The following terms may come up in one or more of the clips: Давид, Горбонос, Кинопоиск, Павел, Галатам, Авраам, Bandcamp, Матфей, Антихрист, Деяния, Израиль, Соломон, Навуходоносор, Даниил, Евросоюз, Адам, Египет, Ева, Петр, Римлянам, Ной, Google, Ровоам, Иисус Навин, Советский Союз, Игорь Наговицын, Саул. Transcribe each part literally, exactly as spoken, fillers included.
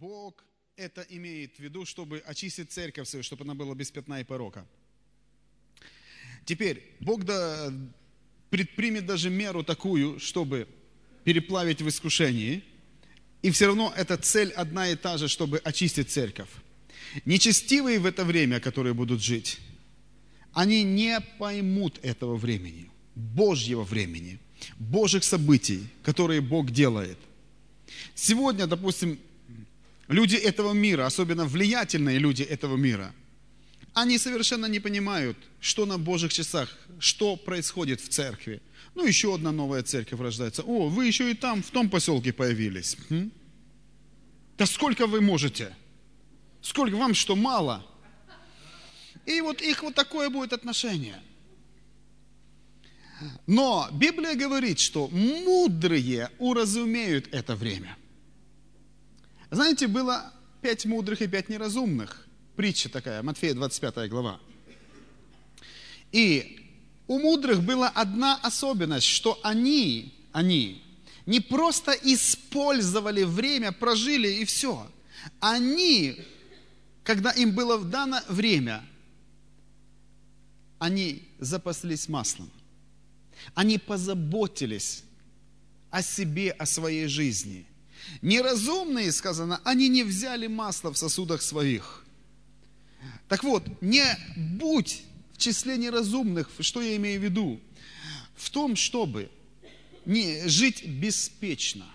Бог это имеет в виду, чтобы очистить церковь свою, чтобы она была без пятна и порока. Теперь, Бог да, предпримет даже меру такую, чтобы переплавить в искушении, и все равно эта цель одна и та же, чтобы очистить церковь. Нечестивые в это время, которые будут жить, они не поймут этого времени, Божьего времени, Божьих событий, которые Бог делает. Сегодня, допустим, люди этого мира, особенно влиятельные люди этого мира, они совершенно не понимают, что на Божьих часах, что происходит в церкви. Ну, еще одна новая церковь рождается. О, вы еще и там, в том поселке появились. М? Да сколько вы можете? Сколько вам, что мало? И вот их вот такое будет отношение. Но Библия говорит, что мудрые уразумеют это время. Знаете, было пять мудрых и пять неразумных. Притча такая, Матфея двадцать пятая глава. И у мудрых была одна особенность, что они, они не просто использовали время, прожили и все. Они, когда им было дано время, они запаслись маслом. Они позаботились о себе, о своей жизни. Неразумные, сказано, они не взяли масла в сосудах своих. Так вот, не будь в числе неразумных, что я имею в виду, в том, чтобы не жить беспечно.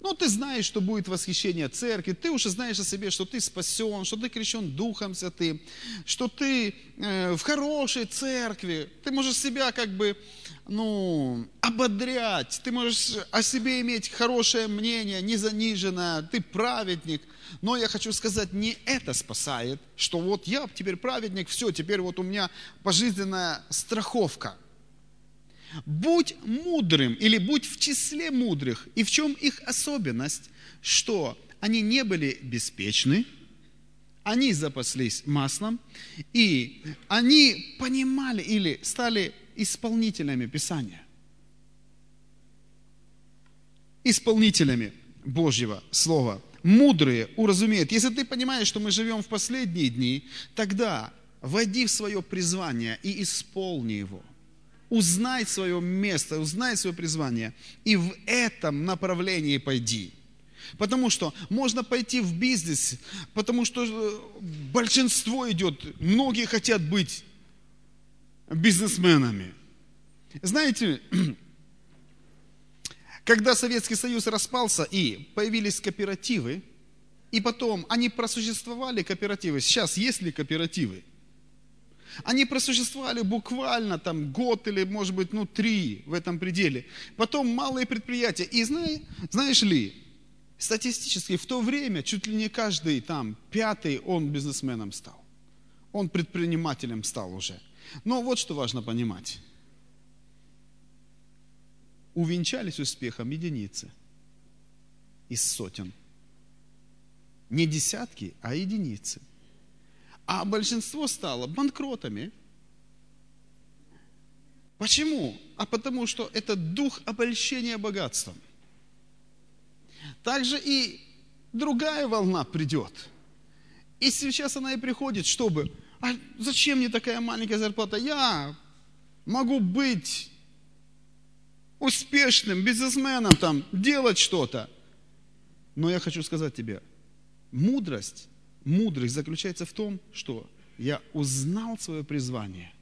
Ну, ты знаешь, что будет восхищение церкви, ты уже знаешь о себе, что ты спасен, что ты крещен Духом Святым, что ты э, в хорошей церкви, ты можешь себя как бы, ну, ободрять, ты можешь о себе иметь хорошее мнение, не заниженное, ты праведник. Но я хочу сказать, не это спасает, что вот я теперь праведник, все, теперь вот у меня пожизненная страховка. Будь мудрым или будь в числе мудрых. И в чем их особенность? Что они не были беспечны, они запаслись маслом, и они понимали или стали исполнителями Писания. Исполнителями Божьего Слова. Мудрые уразумеют. Если ты понимаешь, что мы живем в последние дни, тогда войди в свое призвание и исполни его. Узнай свое место, узнай свое призвание и в этом направлении пойди. Потому что можно пойти в бизнес, потому что большинство идет, многие хотят быть бизнесменами. Знаете, когда Советский Союз распался и появились кооперативы, и потом они просуществовали, кооперативы, сейчас есть ли кооперативы? Они просуществовали буквально там год или, может быть, ну три в этом пределе. Потом малые предприятия. И знаешь, знаешь ли, статистически в то время чуть ли не каждый там пятый он бизнесменом стал. Он предпринимателем стал уже. Но вот что важно понимать. Увенчались успехом единицы из сотен. Не десятки, а единицы. А большинство стало банкротами. Почему? А потому что это дух обольщения богатством. Также и другая волна придет. И сейчас она и приходит, чтобы... А зачем мне такая маленькая зарплата? Я могу быть успешным бизнесменом, там, делать что-то. Но я хочу сказать тебе, мудрость... Мудрость заключается в том, что я узнал свое призвание,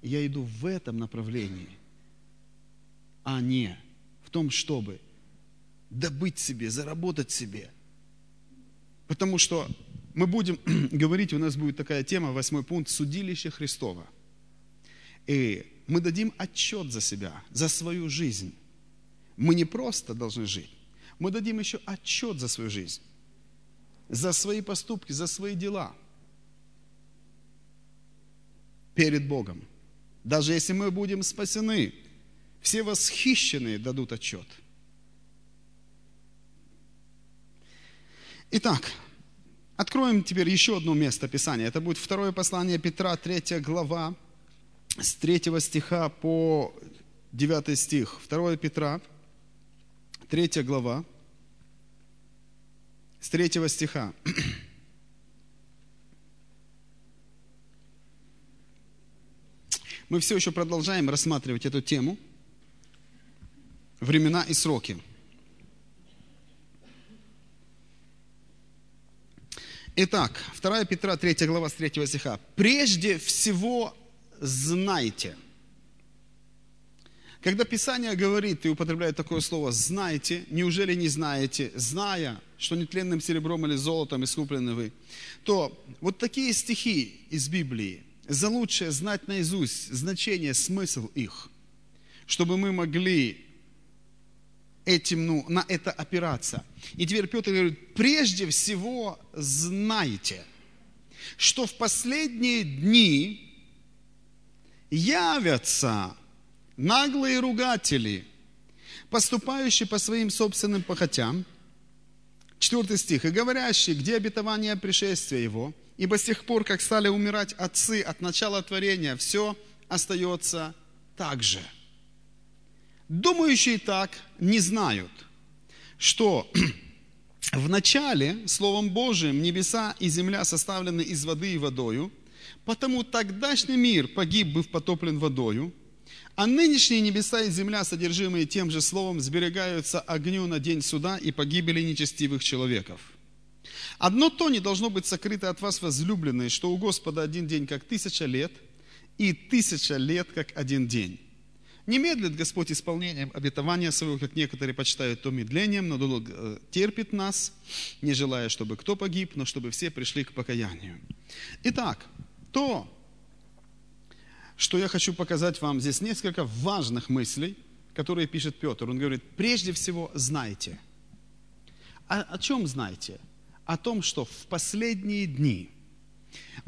и я иду в этом направлении, а не в том, чтобы добыть себе, заработать себе. Потому что мы будем говорить, у нас будет такая тема, восьмой пункт, судилище Христово. И мы дадим отчет за себя, за свою жизнь. Мы не просто должны жить, мы дадим еще отчет за свою жизнь. За свои поступки, за свои дела. Перед Богом. Даже если мы будем спасены, все восхищенные дадут отчет. Итак, откроем теперь еще одно место Писания. Это будет второе послание Петра, третья глава, с третьего стиха по девятый стих. второе Петра, третья глава. С третьего стиха. Мы все еще продолжаем рассматривать эту тему. Времена и сроки. Итак, второе Петра, третья глава, с третьего стиха. «Прежде всего знайте». Когда Писание говорит и употребляет такое слово «знайте», неужели не знаете, зная, что нетленным серебром или золотом искуплены вы, то вот такие стихи из Библии за лучшее знать наизусть значение, смысл их, чтобы мы могли этим, ну, на это опираться. И теперь Петр говорит: прежде всего знайте, что в последние дни явятся наглые ругатели, поступающие по своим собственным похотям. Четвертый стих. «И говорящие, где обетование пришествия его? Ибо с тех пор, как стали умирать отцы от начала творения, все остается так же. Думающие так не знают, что в начале Словом Божиим небеса и земля составлены из воды и водою, потому тогдашний мир погиб, быв потоплен водою, а нынешние небеса и земля, содержимые тем же словом, сберегаются огню на день суда и погибели нечестивых человеков. Одно то не должно быть сокрыто от вас, возлюбленные, что у Господа один день, как тысяча лет, и тысяча лет, как один день. Не медлит Господь исполнением обетования своего, как некоторые почитают то медлением, но долго терпит нас, не желая, чтобы кто погиб, но чтобы все пришли к покаянию». Итак, то... что я хочу показать вам. Здесь несколько важных мыслей, которые пишет Петр. Он говорит: прежде всего знайте. А о чем знайте? О том, что в последние дни.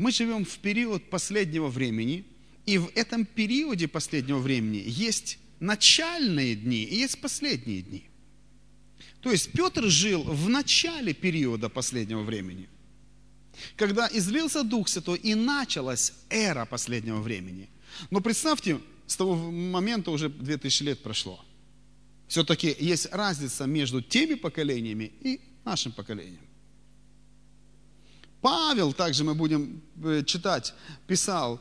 Мы живем в период последнего времени, и в этом периоде последнего времени есть начальные дни и есть последние дни. То есть Петр жил в начале периода последнего времени, когда излился Дух Святой и началась эра последнего времени. Но представьте, с того момента уже две тысячи лет прошло. Все-таки есть разница между теми поколениями и нашим поколением. Павел, также мы будем читать, писал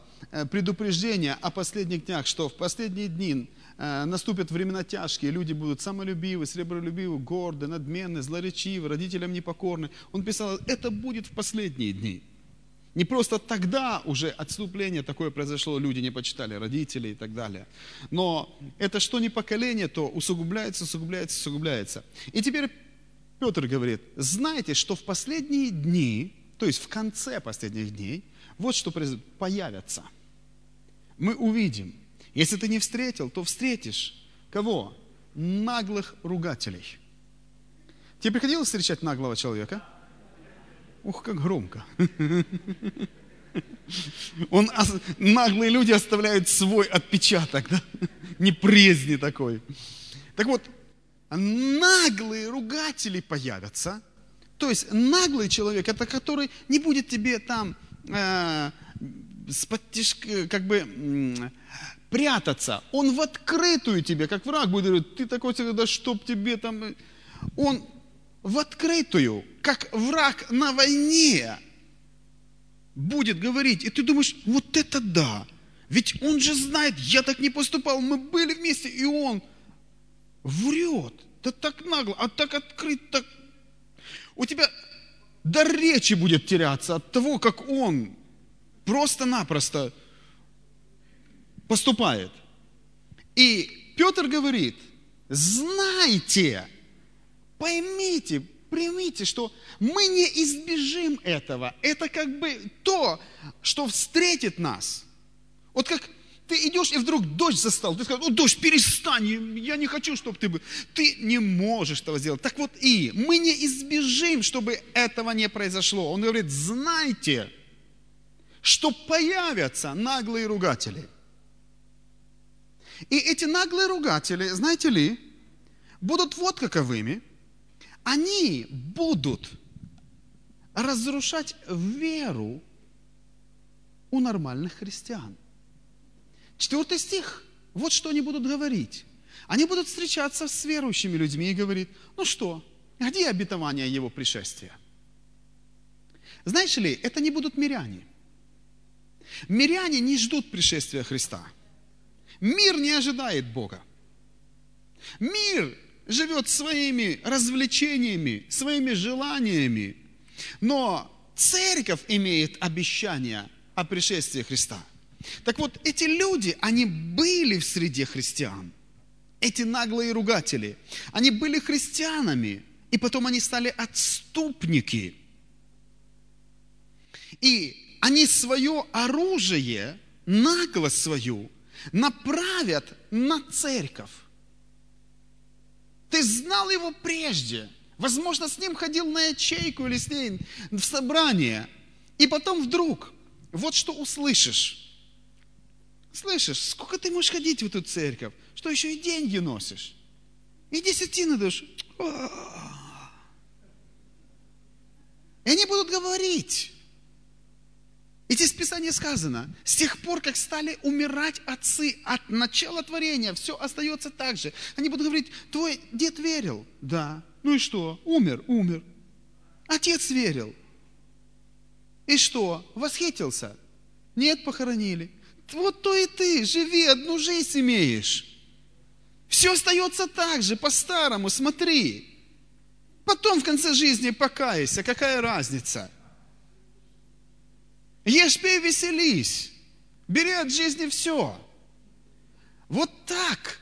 предупреждение о последних днях, что в последние дни наступят времена тяжкие, люди будут самолюбивы, сребролюбивы, горды, надменны, злоречивы, родителям непокорны. Он писал, это будет в последние дни. Не просто тогда уже отступление такое произошло, люди не почитали родителей и так далее. Но это что не поколение, то усугубляется, усугубляется, усугубляется. И теперь Петр говорит: знайте, что в последние дни, то есть в конце последних дней, вот что произойдет, появятся. Мы увидим. Если ты не встретил, то встретишь кого? Наглых ругателей. Тебе приходилось встречать наглого человека? Ух, как громко. Он, наглые люди оставляют свой отпечаток, да? Непрезни такой. Так вот, наглые ругатели появятся. То есть наглый человек, это который не будет тебе там э, как бы прятаться. Он в открытую тебе, как враг, будет говорить: ты такой, да чтоб тебе там... Он в открытую, как враг на войне, будет говорить. И ты думаешь: вот это да! Ведь он же знает, я так не поступал, мы были вместе, и он врет. Да так нагло, а так открыто. У тебя до речи будет теряться от того, как он просто-напросто поступает. И Петр говорит: знайте, поймите, примите, что мы не избежим этого. Это как бы то, что встретит нас. Вот как ты идешь, и вдруг дождь застал. Ты скажешь: о, дождь, перестань, я не хочу, чтобы ты был. Ты не можешь этого сделать. Так вот и мы не избежим, чтобы этого не произошло. Он говорит: знайте, что появятся наглые ругатели. И эти наглые ругатели, знаете ли, будут вот каковыми. Они будут разрушать веру у нормальных христиан. Четвертый стих. Вот что они будут говорить. Они будут встречаться с верующими людьми и говорить: ну что, где обетование его пришествия? Знаешь ли, это не будут миряне. Миряне не ждут пришествия Христа. Мир не ожидает Бога. Мир живет своими развлечениями, своими желаниями. Но церковь имеет обещание о пришествии Христа. Так вот, эти люди, они были в среде христиан. Эти наглые ругатели. Они были христианами, и потом они стали отступники. И они свое оружие, наглость свою, направят на церковь. Ты знал его прежде. Возможно, с ним ходил на ячейку или с ней в собрание. И потом вдруг, вот что услышишь. Слышишь, сколько ты можешь ходить в эту церковь? Что еще и деньги носишь? И десятины даешь. И они будут говорить. И здесь в Писании сказано, с тех пор, как стали умирать отцы от начала творения, все остается так же. Они будут говорить, твой дед верил. Да. Ну и что? Умер, умер. Отец верил. И что? Восхитился? Нет, похоронили. Вот то и ты, живи, одну жизнь имеешь. Все остается так же, по-старому, смотри. Потом в конце жизни покайся, какая разница? Ешь, пей, веселись. Бери от жизни все. Вот так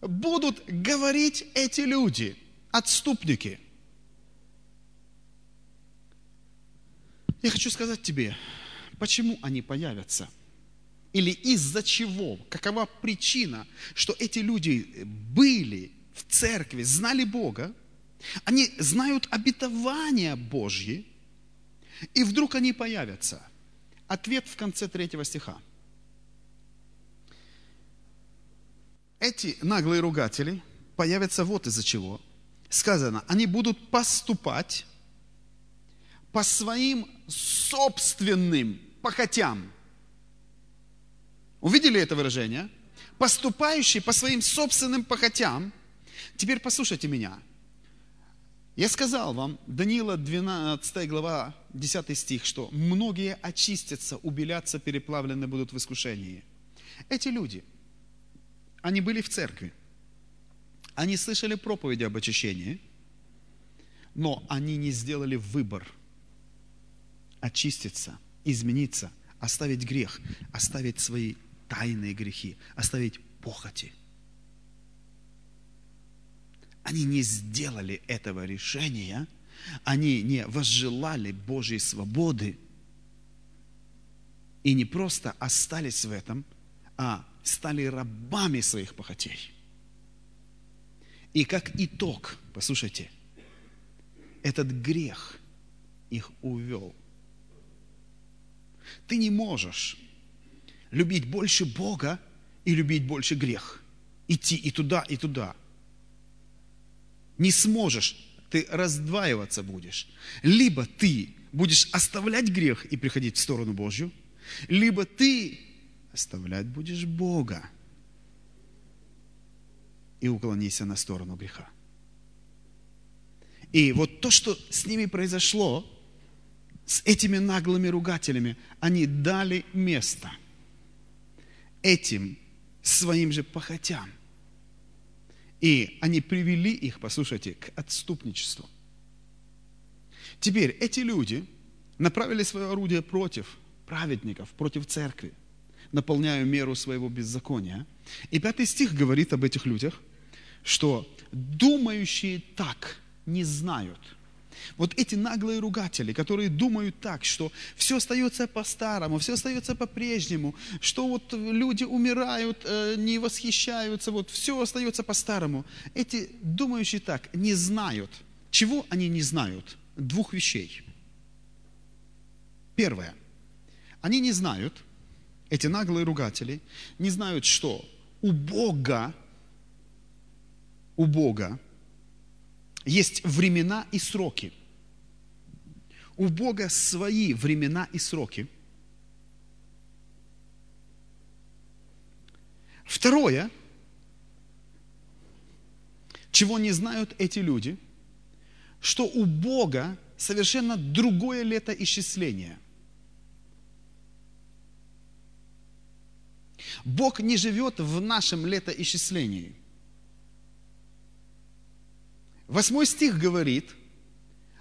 будут говорить эти люди, отступники. Я хочу сказать тебе, почему они появятся. Или из-за чего, какова причина, что эти люди были в церкви, знали Бога, они знают обетования Божьи, и вдруг они появятся. Ответ в конце третьего стиха. Эти наглые ругатели появятся вот из-за чего. Сказано, они будут поступать по своим собственным похотям. Увидели это выражение? Поступающий по своим собственным похотям. Теперь послушайте меня. Я сказал вам, Даниила двенадцатая глава, десятый стих, что многие очистятся, убелятся, переплавлены будут в искушении. Эти люди, они были в церкви. Они слышали проповеди об очищении, но они не сделали выбор очиститься, измениться, оставить грех, оставить свои тайные грехи, оставить похоти. Они не сделали этого решения, они не возжелали Божьей свободы и не просто остались в этом, а стали рабами своих похотей. И как итог, послушайте, этот грех их увел. Ты не можешь любить больше Бога и любить больше грех. Идти и туда, и туда. Не сможешь, ты раздваиваться будешь. Либо ты будешь оставлять грех и приходить в сторону Божью, либо ты оставлять будешь Бога и уклониться на сторону греха. И вот то, что с ними произошло, с этими наглыми ругателями, они дали место этим своим же похотям. И они привели их, послушайте, к отступничеству. Теперь эти люди направили свое орудие против праведников, против церкви, наполняя меру своего беззакония. И пятый стих говорит об этих людях, что думающие так не знают. Вот эти наглые ругатели, которые думают так, что все остается по-старому, все остается по-прежнему, что вот люди умирают, не восхищаются, вот все остается по-старому. Эти думающие так не знают. Чего они не знают? Двух вещей. Первое. Они не знают, эти наглые ругатели, не знают, что у Бога, у Бога, есть времена и сроки. У Бога свои времена и сроки. Второе, чего не знают эти люди, что у Бога совершенно другое летоисчисление. Бог не живет в нашем летоисчислении. Восьмой стих говорит: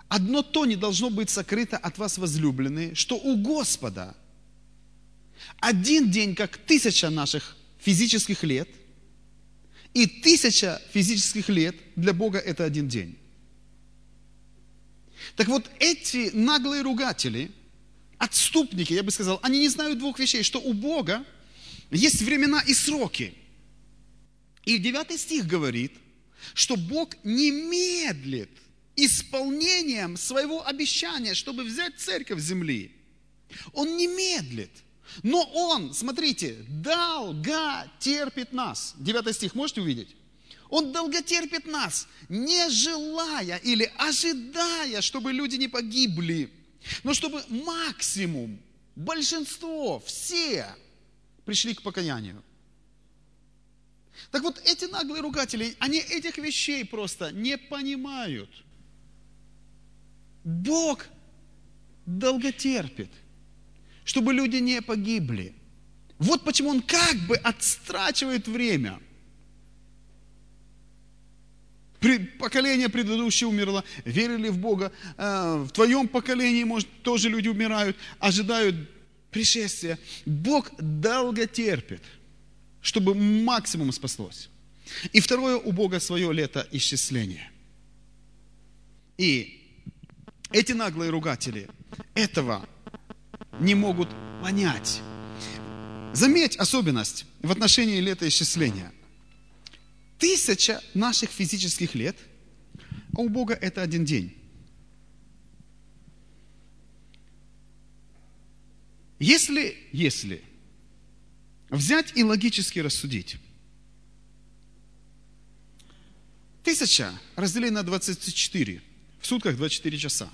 «Одно то не должно быть сокрыто от вас, возлюбленные, что у Господа один день, как тысяча наших физических лет, и тысяча физических лет для Бога это один день». Так вот, эти наглые ругатели, отступники, я бы сказал, они не знают двух вещей, что у Бога есть времена и сроки. И девятый стих говорит, что Бог не медлит исполнением своего обещания, чтобы взять церковь земли. Он не медлит. Но Он, смотрите, долго терпит нас. девятый стих можете увидеть? Он долго терпит нас, не желая или ожидая, чтобы люди не погибли, но чтобы максимум, большинство, все пришли к покаянию. Так вот, эти наглые ругатели, они этих вещей просто не понимают. Бог долго терпит, чтобы люди не погибли. Вот почему Он как бы отстрачивает время. Поколение предыдущее умерло, верили в Бога. В твоем поколении, может, тоже люди умирают, ожидают пришествия. Бог долго терпит, чтобы максимум спаслось. И второе, у Бога свое летоисчисление. И эти наглые ругатели этого не могут понять. Заметь особенность в отношении летоисчисления. Тысяча наших физических лет, а у Бога это один день. Если, если взять и логически рассудить, тысяча разделить на двадцать четыре, в сутках двадцать четыре часа.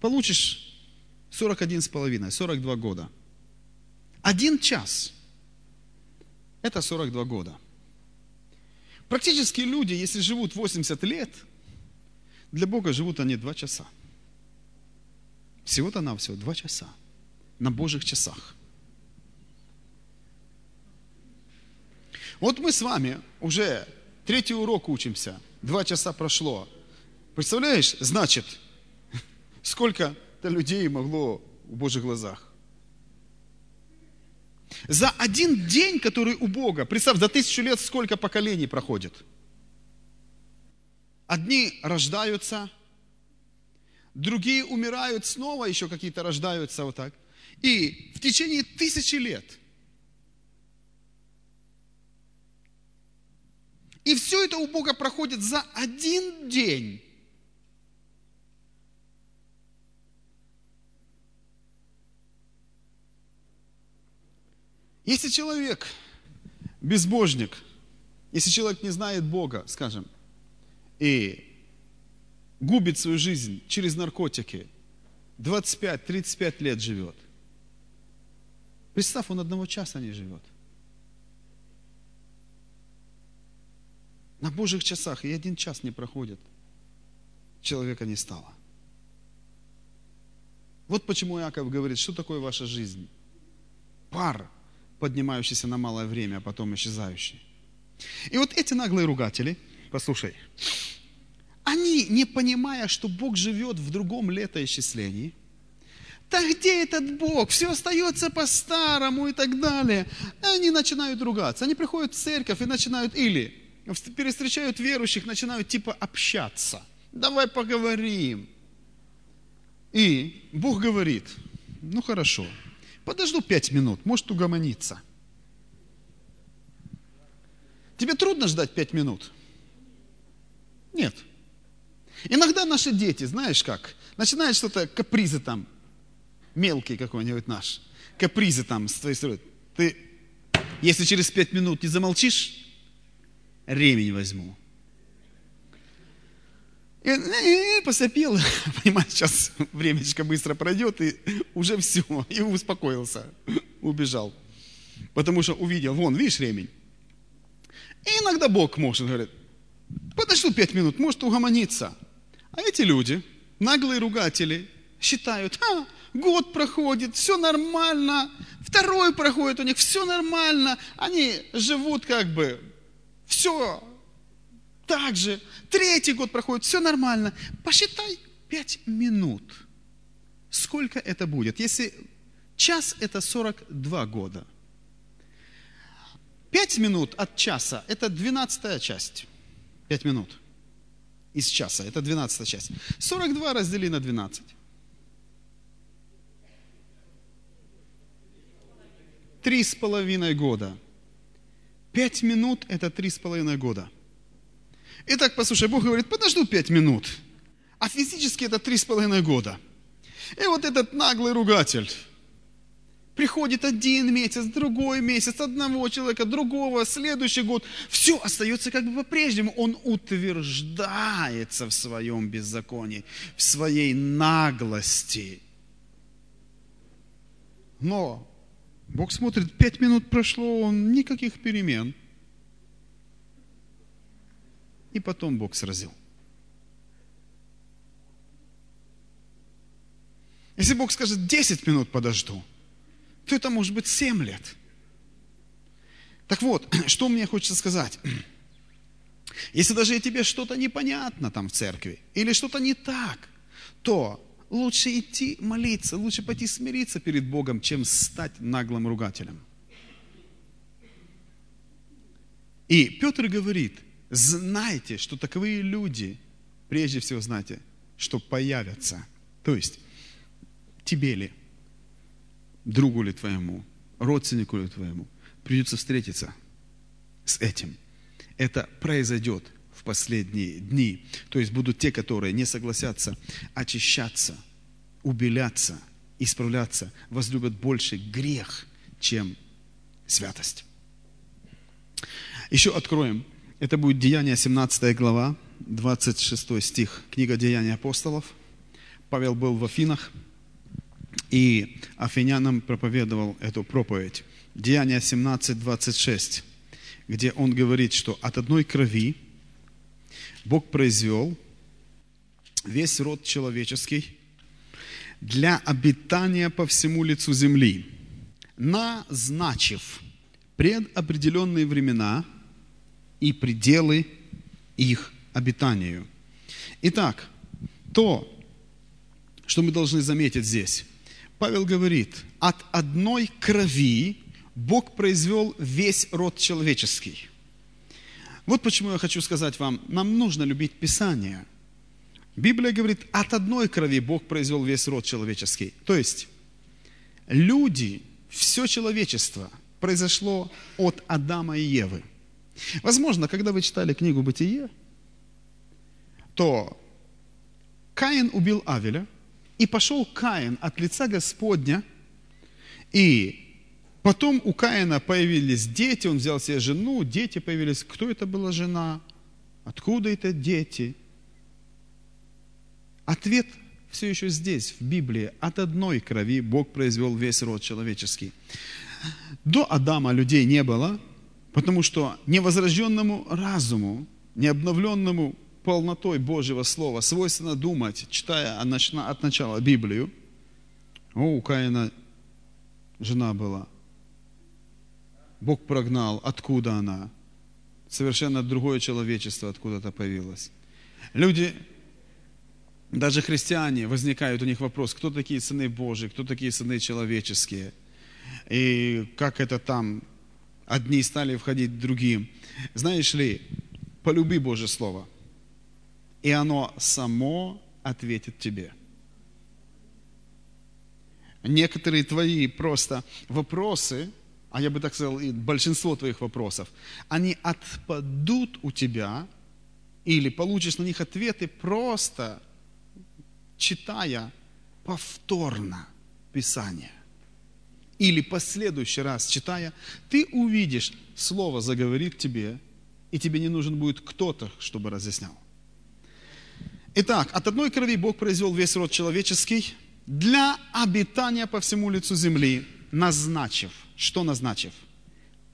Получишь сорок один с половиной, сорок два года. Один час. Это сорок два года. Практически люди, если живут восемьдесят лет, для Бога живут они два часа. Всего-то навсего два часа. На Божьих часах. Вот мы с вами уже третий урок учимся. Два часа прошло. Представляешь, значит, сколько-то людей могло в Божьих глазах. За один день, который у Бога, представь, за тысячу лет сколько поколений проходит. Одни рождаются, другие умирают, снова еще какие-то рождаются вот так. И в течение тысячи лет. И все это у Бога проходит за один день. Если человек безбожник, если человек не знает Бога, скажем, и губит свою жизнь через наркотики, двадцать пять тридцать пять лет живет. Представь, он одного часа не живет. На Божьих часах и один час не проходит. Человека не стало. Вот почему Иаков говорит, что такое ваша жизнь? Пар, поднимающийся на малое время, а потом исчезающий. И вот эти наглые ругатели, послушай, они, не понимая, что Бог живет в другом летоисчислении, так где этот Бог? Все остается по-старому и так далее. Они начинают ругаться. Они приходят в церковь и начинают, или перестречают верующих, начинают типа общаться. Давай поговорим. И Бог говорит, ну хорошо, подожду пять минут, может угомониться. Тебе трудно ждать пять минут? Нет. Иногда наши дети, знаешь как, начинают что-то, капризы там, мелкий какой-нибудь наш, капризы там с твоей стороны. Ты, если через пять минут не замолчишь, ремень возьму. И, и, и посопел, понимаешь, сейчас времечко быстро пройдет, и уже все, и успокоился, убежал. Потому что увидел, вон, видишь, ремень. И иногда Бог может, говорит, подожду пять минут, может угомониться. А эти люди, наглые ругатели, считают, а, год проходит, все нормально, второй проходит у них, все нормально, они живут как бы, все так же, третий год проходит, все нормально. Посчитай пять минут, сколько это будет. Если час, это сорок два года. пять минут от часа, это двенадцатая часть. пять минут из часа, это двенадцатая часть. сорок два раздели на двенадцать. Три с половиной года. Пять минут – это три с половиной года. Итак, послушай, Бог говорит, подожду пять минут. А физически это три с половиной года. И вот этот наглый ругатель приходит один месяц, другой месяц, одного человека, другого, следующий год. Все остается как бы по-прежнему. Он утверждается в своем беззаконии, в своей наглости. Но Бог смотрит, пять минут прошло, он никаких перемен. И потом Бог сразил. Если Бог скажет, десять минут подожду, то это может быть семь лет. Так вот, что мне хочется сказать. Если даже тебе что-то непонятно там в церкви, или что-то не так, то лучше идти молиться, лучше пойти смириться перед Богом, чем стать наглым ругателем. И Петр говорит, знайте, что таковые люди, прежде всего знайте, что появятся. То есть, тебе ли, другу ли твоему, родственнику ли твоему, придется встретиться с этим. Это произойдет в последние дни. То есть будут те, которые не согласятся очищаться, убеляться, исправляться, возлюбят больше грех, чем святость. Еще откроем. Это будет Деяния семнадцатая глава, двадцать шестой стих. Книга Деяний апостолов. Павел был в Афинах и афинянам проповедовал эту проповедь. Деяния семнадцать, двадцать шесть, где он говорит, что от одной крови Бог произвел весь род человеческий для обитания по всему лицу земли, назначив предопределенные времена и пределы их обитанию. Итак, то, что мы должны заметить здесь, Павел говорит, от одной крови Бог произвел весь род человеческий. Вот почему я хочу сказать вам, нам нужно любить Писание. Библия говорит, от одной крови Бог произвел весь род человеческий. То есть, люди, все человечество произошло от Адама и Евы. Возможно, когда вы читали книгу «Бытие», то Каин убил Авеля, и пошел Каин от лица Господня, и потом у Каина появились дети, он взял себе жену, дети появились. Кто это была жена? Откуда это дети? Ответ все еще здесь, в Библии. От одной крови Бог произвел весь род человеческий. До Адама людей не было, потому что невозрожденному разуму, необновленному полнотой Божьего Слова свойственно думать, читая от начала Библию. О, у Каина жена была. Бог прогнал. Откуда она? Совершенно другое человечество откуда-то появилось. Люди, даже христиане, возникает у них вопрос, кто такие сыны Божьи, кто такие сыны человеческие. И как это там? Одни стали входить другим. Знаешь ли, полюби Божье Слово, и оно само ответит тебе. Некоторые твои просто вопросы, а я бы так сказал, и большинство твоих вопросов, они отпадут у тебя, или получишь на них ответы просто, читая повторно Писание. Или в последующий раз читая, ты увидишь, Слово заговорит тебе, и тебе не нужен будет кто-то, чтобы разъяснял. Итак, от одной крови Бог произвел весь род человеческий для обитания по всему лицу земли, назначив, что назначив?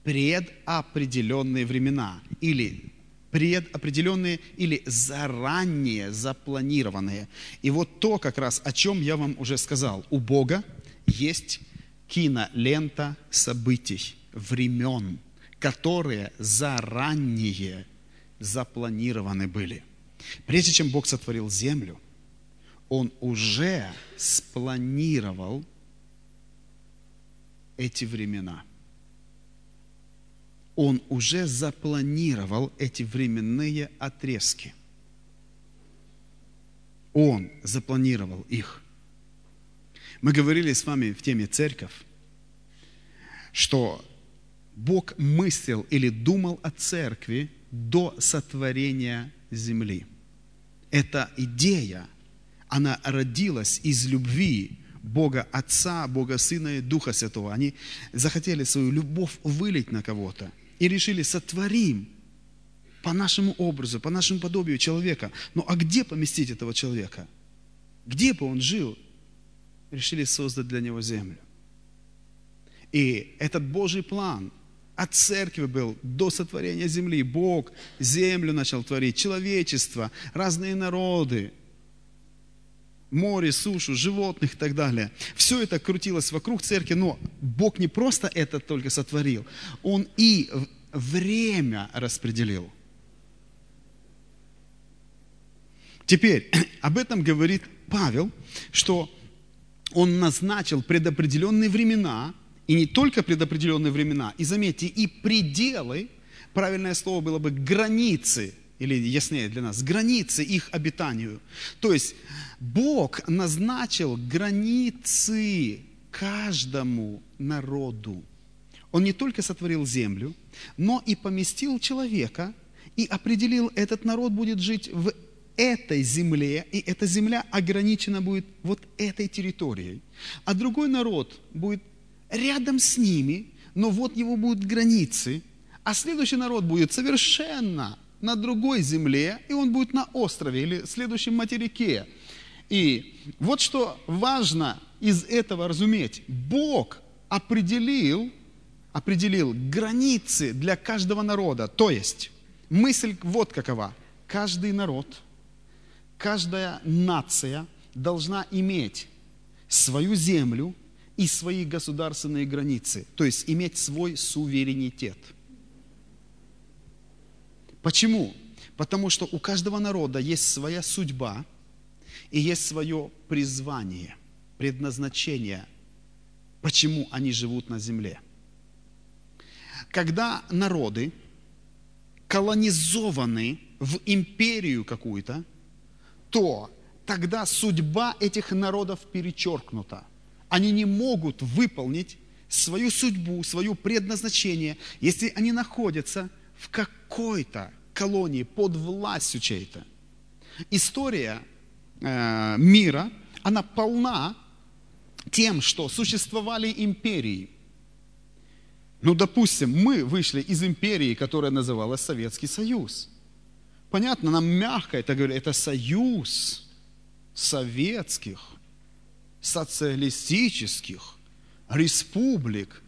Предопределенные времена или предопределенные или заранее запланированные. И вот то как раз, о чем я вам уже сказал. У Бога есть кинолента событий, времен, которые заранее запланированы были. Прежде чем Бог сотворил землю, Он уже спланировал эти времена. Он уже запланировал эти временные отрезки. Он запланировал их. Мы говорили с вами в теме «Церковь», что Бог мыслил или думал о церкви до сотворения земли. Эта идея, она родилась из любви Бога Отца, Бога Сына и Духа Святого. Они захотели свою любовь вылить на кого-то и решили: сотворим по нашему образу, по нашему подобию человека. Ну а где поместить этого человека? Где бы он жил? Решили создать для него землю. И этот Божий план от церкви был до сотворения земли. Бог землю начал творить, человечество, разные народы, море, сушу, животных и так далее. Все это крутилось вокруг церкви, но Бог не просто это только сотворил, Он и время распределил. Теперь об этом говорит Павел, что он назначил предопределенные времена, и не только предопределенные времена, и заметьте, и пределы, правильное слово было бы границы, или яснее для нас, границы их обитанию. То есть Бог назначил границы каждому народу. Он не только сотворил землю, но и поместил человека, и определил, этот народ будет жить в этой земле, и эта земля ограничена будет вот этой территорией. А другой народ будет рядом с ними, но вот его будут границы, а следующий народ будет совершенно на другой земле, и он будет на острове или следующем материке. И вот что важно из этого разуметь. Бог определил, определил границы для каждого народа. То есть мысль вот какова. Каждый народ, каждая нация должна иметь свою землю и свои государственные границы. То есть иметь свой суверенитет. Почему? Потому что у каждого народа есть своя судьба и есть свое призвание, предназначение, почему они живут на земле. Когда народы колонизованы в империю какую-то, то тогда судьба этих народов перечеркнута. Они не могут выполнить свою судьбу, свое предназначение, если они находятся в какой-то колонии, под властью чьей-то. История э, мира, она полна тем, что существовали империи. Ну, допустим, мы вышли из империи, которая называлась Советский Союз. Понятно, нам мягко это говорят, это союз советских, социалистических республик,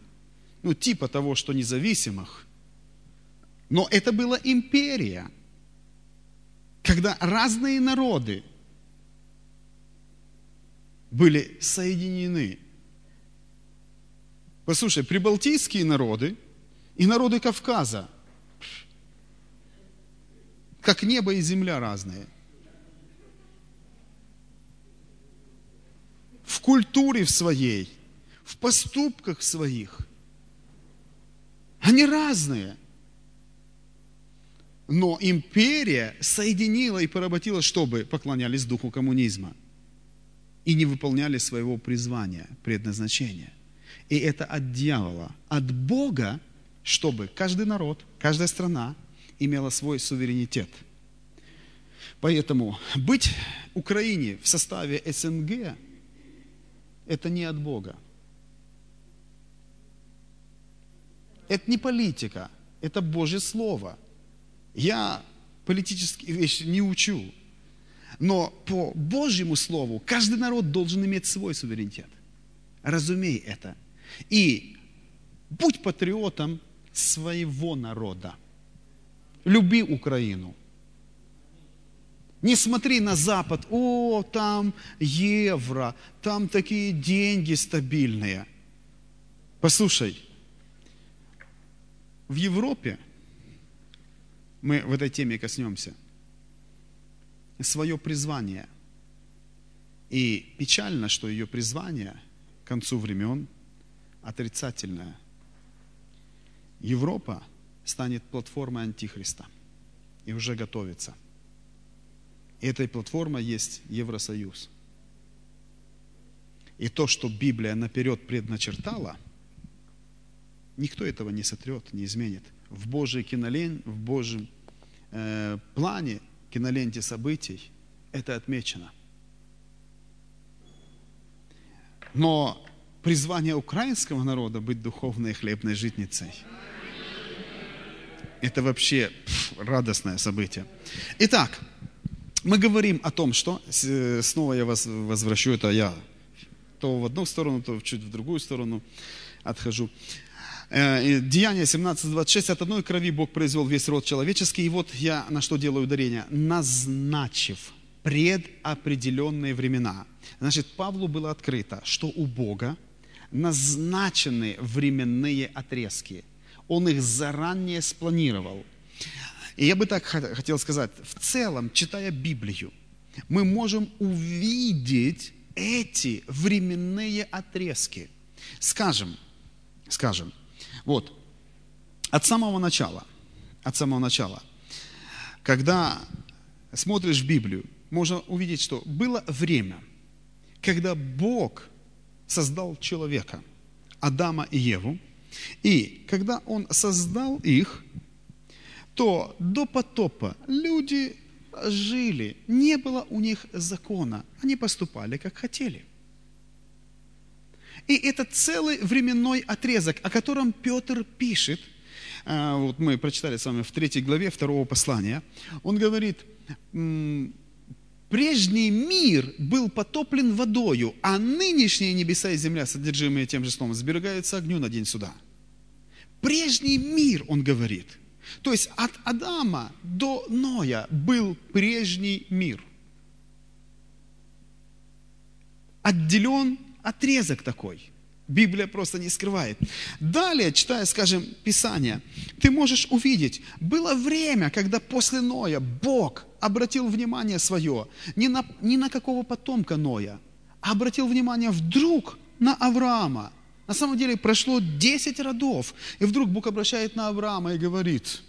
ну, типа того, что независимых. Но это была империя, когда разные народы были соединены. Послушай, прибалтийские народы и народы Кавказа, как небо и земля разные. В культуре в своей, в поступках своих. Они разные. Но империя соединила и поработила, чтобы поклонялись духу коммунизма и не выполняли своего призвания, предназначения. И это от дьявола, от Бога, чтобы каждый народ, каждая страна имела свой суверенитет. Поэтому быть Украине в составе эс эн гэ – это не от Бога. Это не политика, это Божье Слово. Я политические вещи не учу, но по Божьему Слову каждый народ должен иметь свой суверенитет. Разумей это. И будь патриотом своего народа. Люби Украину. Не смотри на Запад. О, там евро, там такие деньги стабильные. Послушай, в Европе, мы в этой теме коснемся, свое призвание. И печально, что ее призвание к концу времен отрицательное. Европа станет платформой Антихриста и уже готовится. И этой платформой есть Евросоюз. И то, что Библия наперед предначертала, никто этого не сотрет, не изменит. В Божьей кинолен, в Божьем э, плане, киноленте событий это отмечено. Но призвание украинского народа быть духовной хлебной житницей — это вообще пф, радостное событие. Итак, мы говорим о том, что... Снова я вас возвращу, это я то в одну сторону, то чуть в другую сторону отхожу. Деяния семнадцать двадцать шесть. От одной крови Бог произвел весь род человеческий. И вот я на что делаю ударение. Назначив предопределенные времена. Значит, Павлу было открыто, что у Бога назначены временные отрезки. Он их заранее спланировал. И я бы так хотел сказать, в целом, читая Библию, мы можем увидеть эти временные отрезки. Скажем, скажем, вот, от самого начала, от самого начала, когда смотришь в Библию, можно увидеть, что было время, когда Бог создал человека, Адама и Еву, и когда Он создал их, то до потопа люди жили, не было у них закона, они поступали, как хотели. И это целый временной отрезок, о котором Петр пишет, вот мы прочитали с вами в третьей главе второго послания, он говорит, прежний мир был потоплен водою, а нынешние небеса и земля, содержимые тем же словом, сберегаются огню на день суда. Прежний мир, он говорит. То есть от Адама до Ноя был прежний мир. Отделен отрезок такой. Библия просто не скрывает. Далее, читая, скажем, Писание, ты можешь увидеть, было время, когда после Ноя Бог обратил внимание свое не на, не на какого потомка Ноя, а обратил внимание вдруг на Авраама. На самом деле прошло десять родов, и вдруг Бог обращает на Авраама и говорит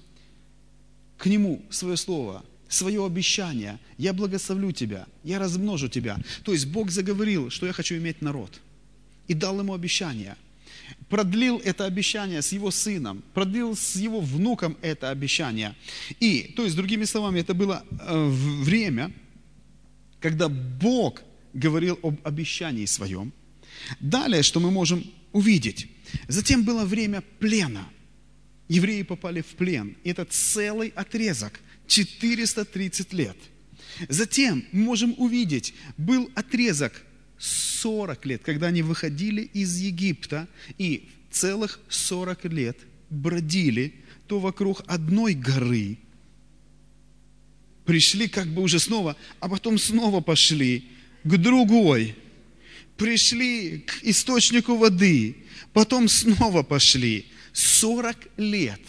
к нему свое слово, свое обещание. Я благословлю тебя, я размножу тебя. То есть Бог заговорил, что я хочу иметь народ. И дал ему обещание. Продлил это обещание с его сыном, продлил с его внуком это обещание. И, то есть, другими словами, это было время, когда Бог говорил об обещании своем. Далее, что мы можем увидеть. Затем было время плена. Евреи попали в плен. Это целый отрезок. четыреста тридцать лет. Затем мы можем увидеть, был отрезок сорок лет, когда они выходили из Египта и целых сорок лет бродили то вокруг одной горы. Пришли как бы уже снова, а потом снова пошли к другой. Пришли к источнику воды, потом снова пошли. сорок лет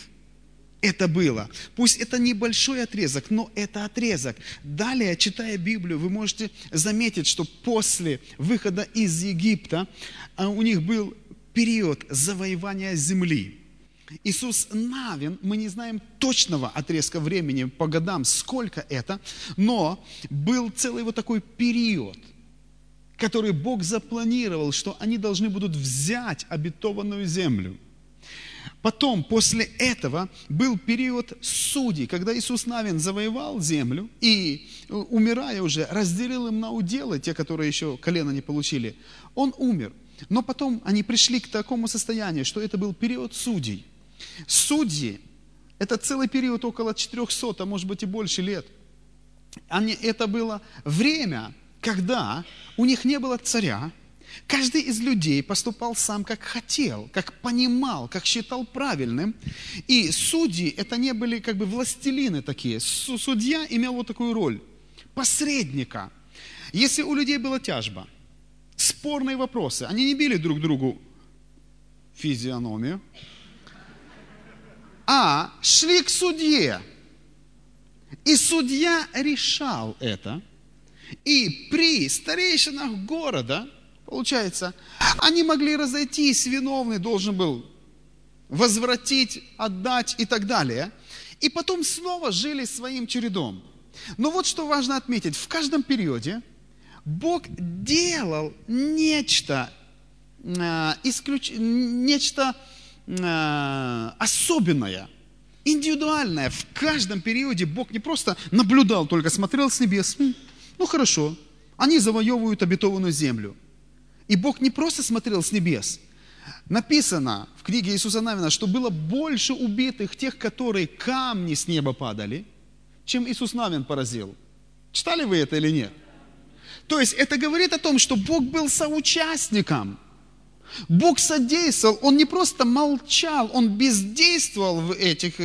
это было. Пусть это небольшой отрезок, но это отрезок. Далее, читая Библию, вы можете заметить, что после выхода из Египта у них был период завоевания земли. Иисус Навин, мы не знаем точного отрезка времени по годам, сколько это, но был целый вот такой период, который Бог запланировал, что они должны будут взять обетованную землю. Потом, после этого, был период судей, когда Иисус Навин завоевал землю и, умирая уже, разделил им на уделы, те, которые еще колено не получили. Он умер. Но потом они пришли к такому состоянию, что это был период судей. Судьи – это целый период около четырехсот, а может быть и больше лет. Они, это было время, когда у них не было царя, Каждый из людей поступал сам, как хотел, как понимал, как считал правильным. И судьи, это не были как бы властелины такие. Судья имел вот такую роль посредника. Если у людей была тяжба, спорные вопросы, они не били друг другу физиономию, а шли к судье. И судья решал это. И при старейшинах города, получается, они могли разойтись, виновный должен был возвратить, отдать и так далее. И потом снова жили своим чередом. Но вот что важно отметить, в каждом периоде Бог делал нечто, э, исключ... нечто э, особенное, индивидуальное. В каждом периоде Бог не просто наблюдал, только смотрел с небес. Ну хорошо, они завоевывают обетованную землю. И Бог не просто смотрел с небес. Написано в книге Иисуса Навина, что было больше убитых тех, которые камни с неба падали, чем Иисус Навин поразил. Читали вы это или нет? То есть это говорит о том, что Бог был соучастником. Бог содействовал, Он не просто молчал, Он бездействовал в этих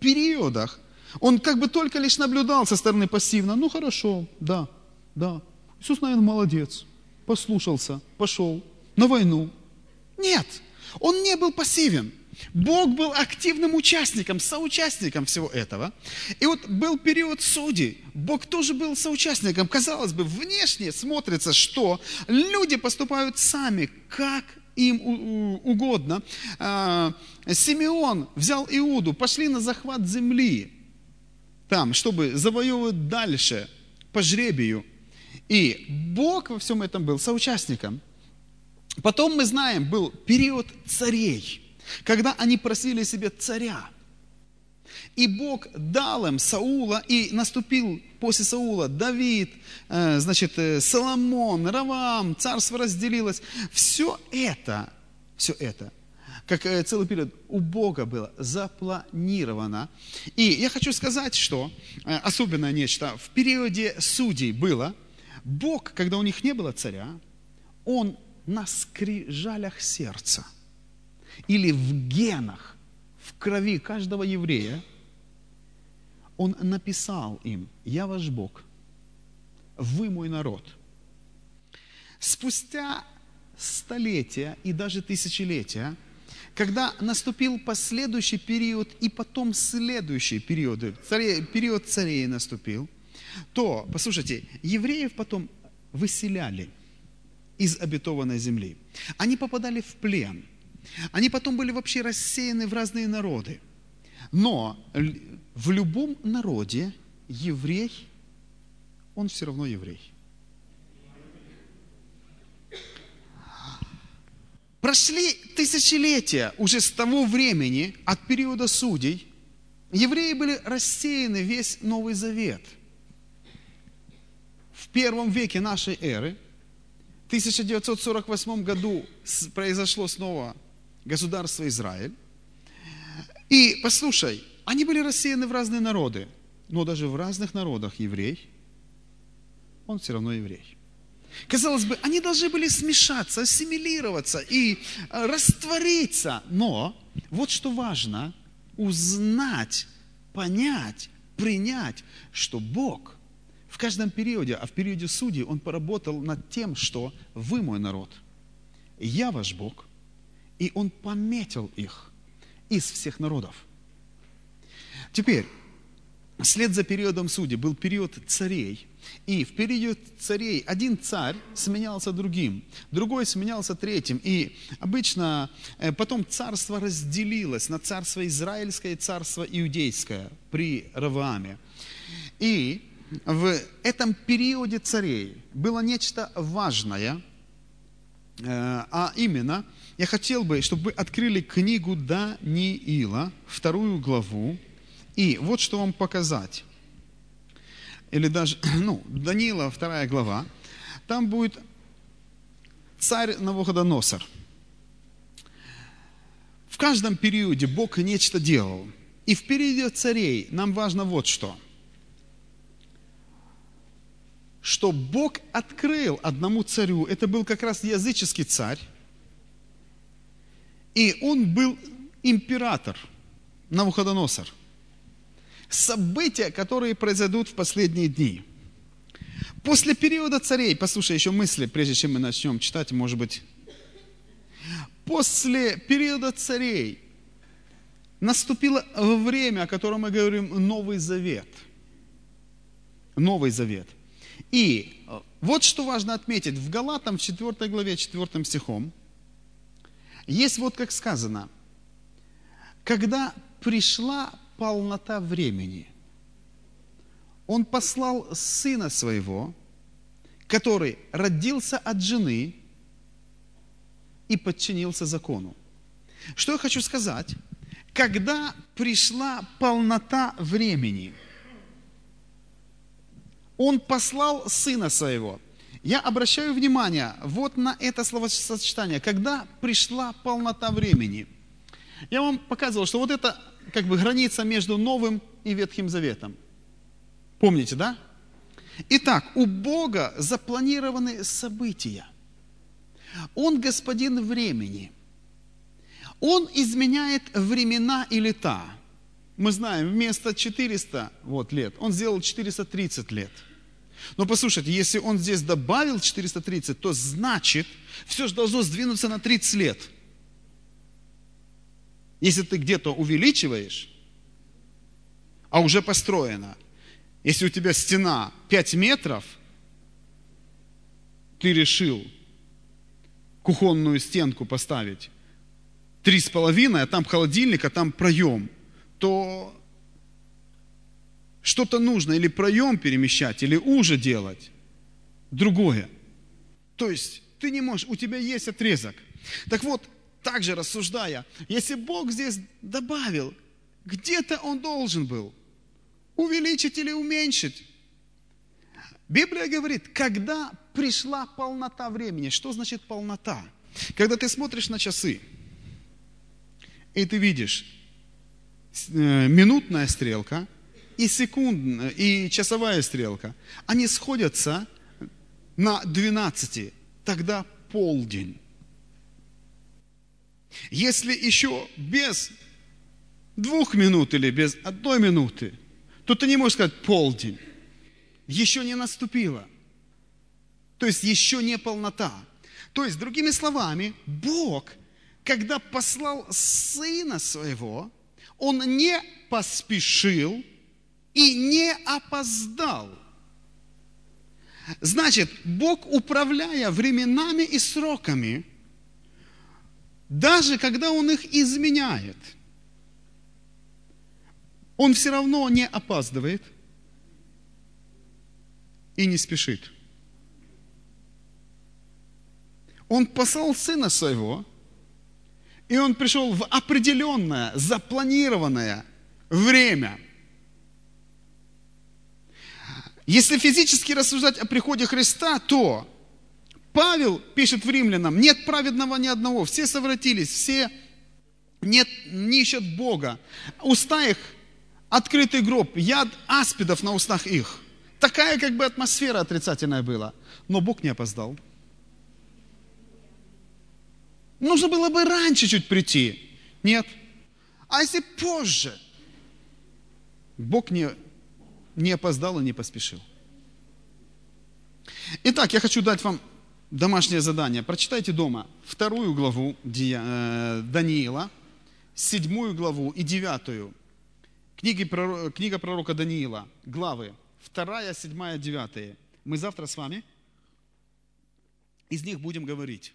периодах. Он как бы только лишь наблюдал со стороны пассивно. Ну хорошо, да, да, Иисус Навин молодец. Послушался, пошел на войну. Нет, он не был пассивен. Бог был активным участником, соучастником всего этого. И вот был период судей. Бог тоже был соучастником. Казалось бы, внешне смотрится, что люди поступают сами, как им угодно. Симеон взял Иуду, пошли на захват земли, там, чтобы завоевывать дальше по жребию. И Бог во всем этом был соучастником. Потом, мы знаем, был период царей, когда они просили себе царя. И Бог дал им Саула, и наступил после Саула Давид, значит, Соломон, Ровоам, царство разделилось. Все это, все это, как целый период, у Бога было запланировано. И я хочу сказать, что особенное нечто в периоде судей было. Бог, когда у них не было царя, Он на скрижалях сердца или в генах, в крови каждого еврея, Он написал им: «Я ваш Бог, вы мой народ». Спустя столетия и даже тысячелетия, когда наступил последующий период и потом следующие периоды, царе, период царей наступил, то, послушайте, евреев потом выселяли из обетованной земли. Они попадали в плен. Они потом были вообще рассеяны в разные народы. Но в любом народе еврей, он все равно еврей. Прошли тысячелетия уже с того времени, от периода судей. Евреи были рассеяны весь Новый Завет. В первом веке нашей эры, в тысяча девятьсот сорок восьмом году, произошло снова государство Израиль. И, послушай, они были рассеяны в разные народы, но даже в разных народах еврей, он все равно еврей. Казалось бы, они должны были смешаться, ассимилироваться и раствориться. Но вот что важно: узнать, понять, принять, что Бог в каждом периоде, а в периоде судей, Он поработал над тем, что вы мой народ, я ваш Бог, и Он пометил их из всех народов. Теперь, вслед за периодом судей был период царей, и в период царей один царь сменялся другим, другой сменялся третьим, и обычно потом царство разделилось на царство израильское и царство иудейское при Ровоаме. И в этом периоде царей было нечто важное, а именно, я хотел бы, чтобы вы открыли книгу Даниила, вторую главу, и вот что вам показать. Или даже, ну, Даниила, вторая глава, там будет царь Навуходоносор. В каждом периоде Бог нечто делал. И в периоде царей нам важно вот что. что Бог открыл одному царю, это был как раз языческий царь, и он был император, Навуходоносор. События, которые произойдут в последние дни. После периода царей, послушай еще мысли, прежде чем мы начнем читать, может быть. После периода царей наступило время, о котором мы говорим, Новый Завет. Новый Завет. И вот что важно отметить, в Галатам, в четвёртой главе, четвёртым стихом, есть вот как сказано, когда пришла полнота времени, Он послал Сына Своего, который родился от жены и подчинился закону. Что я хочу сказать? Когда пришла полнота времени, Он послал Сына Своего. Я обращаю внимание вот на это словосочетание. Когда пришла полнота времени. Я вам показывал, что вот это как бы граница между Новым и Ветхим Заветом. Помните, да? Итак, у Бога запланированы события. Он господин времени. Он изменяет времена и лета. Мы знаем, вместо четырёхсот вот, лет Он сделал четыреста тридцать лет. Но послушайте, если Он здесь добавил четыреста тридцать, то значит, все же должно сдвинуться на тридцать лет. Если ты где-то увеличиваешь, а уже построено. Если у тебя стена пять метров, ты решил кухонную стенку поставить три с половиной, а там холодильник, а там проем, то что-то нужно или проем перемещать, или уже делать другое. То есть ты не можешь, у тебя есть отрезок. Так вот, также рассуждая, если Бог здесь добавил, где-то Он должен был увеличить или уменьшить. Библия говорит, когда пришла полнота времени. Что значит полнота? Когда ты смотришь на часы, и ты видишь минутная стрелка и секундная, и часовая стрелка, они сходятся на двенадцати, тогда полдень. Если еще без двух минут или без одной минуты, то ты не можешь сказать полдень. Еще не наступило. То есть еще не полнота. То есть, другими словами, Бог, когда послал Сына Своего, Он не поспешил и не опоздал. Значит, Бог, управляя временами и сроками, даже когда Он их изменяет, Он все равно не опаздывает и не спешит. Он послал Сына Своего, и Он пришел в определенное, запланированное время. Если физически рассуждать о приходе Христа, то Павел пишет в Римлянам, нет праведного ни одного, все совратились, все нет, не ищут Бога. Уста их открытый гроб, яд аспидов на устах их. Такая как бы атмосфера отрицательная была. Но Бог не опоздал. Нужно было бы раньше чуть прийти. Нет. А если позже? Бог не, не опоздал и не поспешил. Итак, я хочу дать вам домашнее задание. Прочитайте дома вторую главу Даниила, седьмую главу и девятую. Книги, книга пророка Даниила, главы вторая, седьмая, девятая. Мы завтра с вами из них будем говорить.